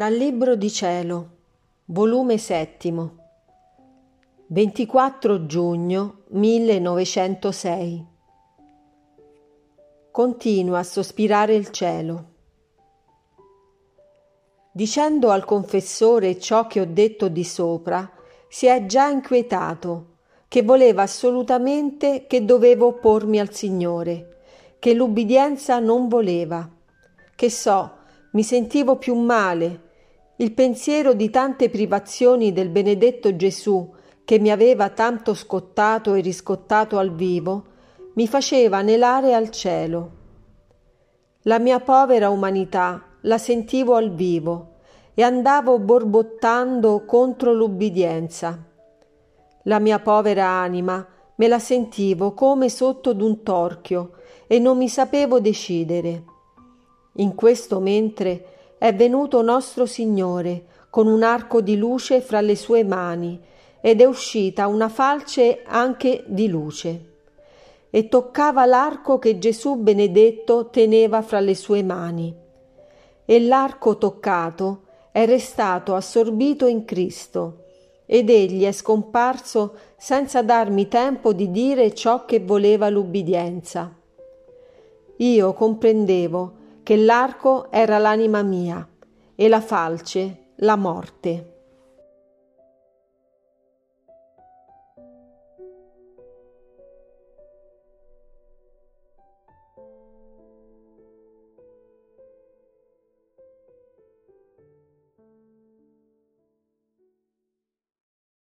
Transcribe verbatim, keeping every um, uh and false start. Dal Libro di Cielo, volume settimo, ventiquattro giugno millenovecentosei. Continua a sospirare il cielo. Dicendo al confessore ciò che ho detto di sopra, si è già inquietato, che voleva assolutamente che dovevo oppormi al Signore, che l'ubbidienza non voleva, che so, mi sentivo più male. Il pensiero di tante privazioni del benedetto Gesù, che mi aveva tanto scottato e riscottato al vivo, mi faceva anelare al cielo. La mia povera umanità la sentivo al vivo e andavo borbottando contro l'ubbidienza. La mia povera anima me la sentivo come sotto d'un torchio e non mi sapevo decidere. In questo mentre è venuto nostro Signore con un arco di luce fra le sue mani ed è uscita una falce anche di luce e toccava l'arco che Gesù benedetto teneva fra le sue mani, e l'arco toccato è restato assorbito in Cristo ed egli è scomparso senza darmi tempo di dire ciò che voleva l'ubbidienza. Io comprendevo che l'arco era l'anima mia e la falce la morte.